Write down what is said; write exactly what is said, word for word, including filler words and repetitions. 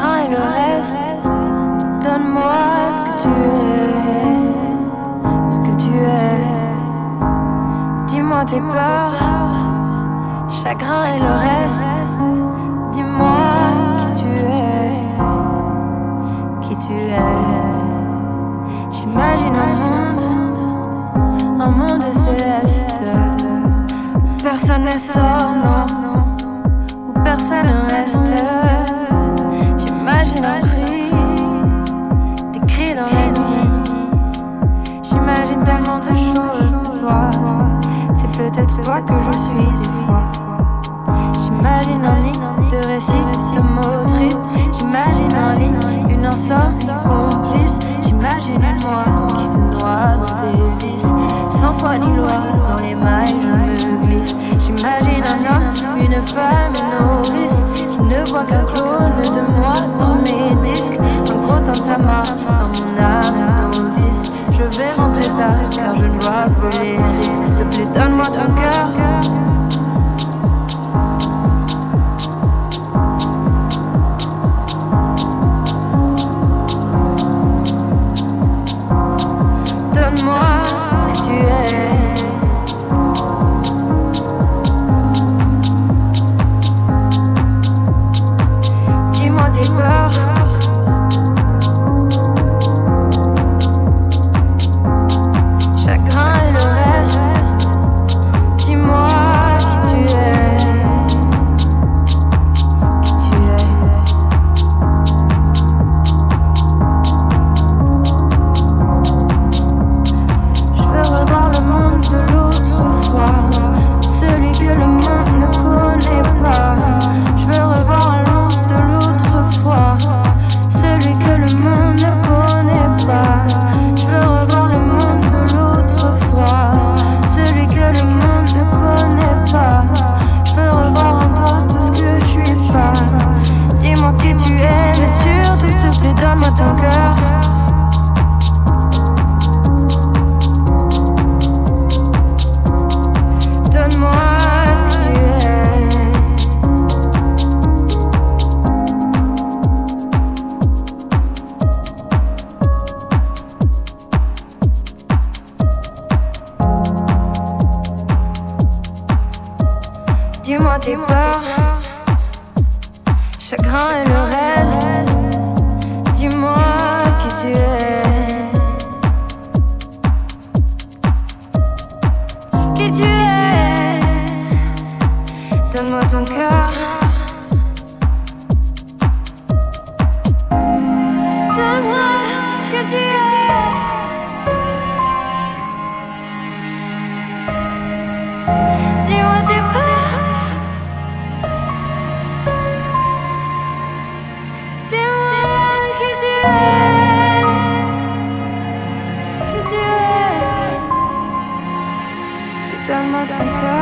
rien et le reste. Donne-moi ce que tu es, ce que tu es. Dis-moi tes peurs, chagrin et le reste. Dis-moi qui tu es, qui tu es. J'imagine un monde, un monde céleste, où personne ne sort, non, non, où personne ne reste. J'imagine un cri, des cris dans la nuit. J'imagine tellement de choses de toi. C'est peut-être toi que je suis des fois. J'imagine un lit de récits, de mots tristes. J'imagine un lit, une ensemble complice. J'imagine moi qui se noie dans tes vices. Sans foi ni loi, dans les mailles je me glisse. J'imagine un homme, une femme, une nourrice. Ne vois qu'un clone de moi dans mes disques. En gros dans ta main, dans mon âme, novice. Je vais rentrer tard car je ne vois plus les risques. S'il te plaît, donne-moi ton cœur. Donne-moi ce que tu es. Donne-moi ton cœur.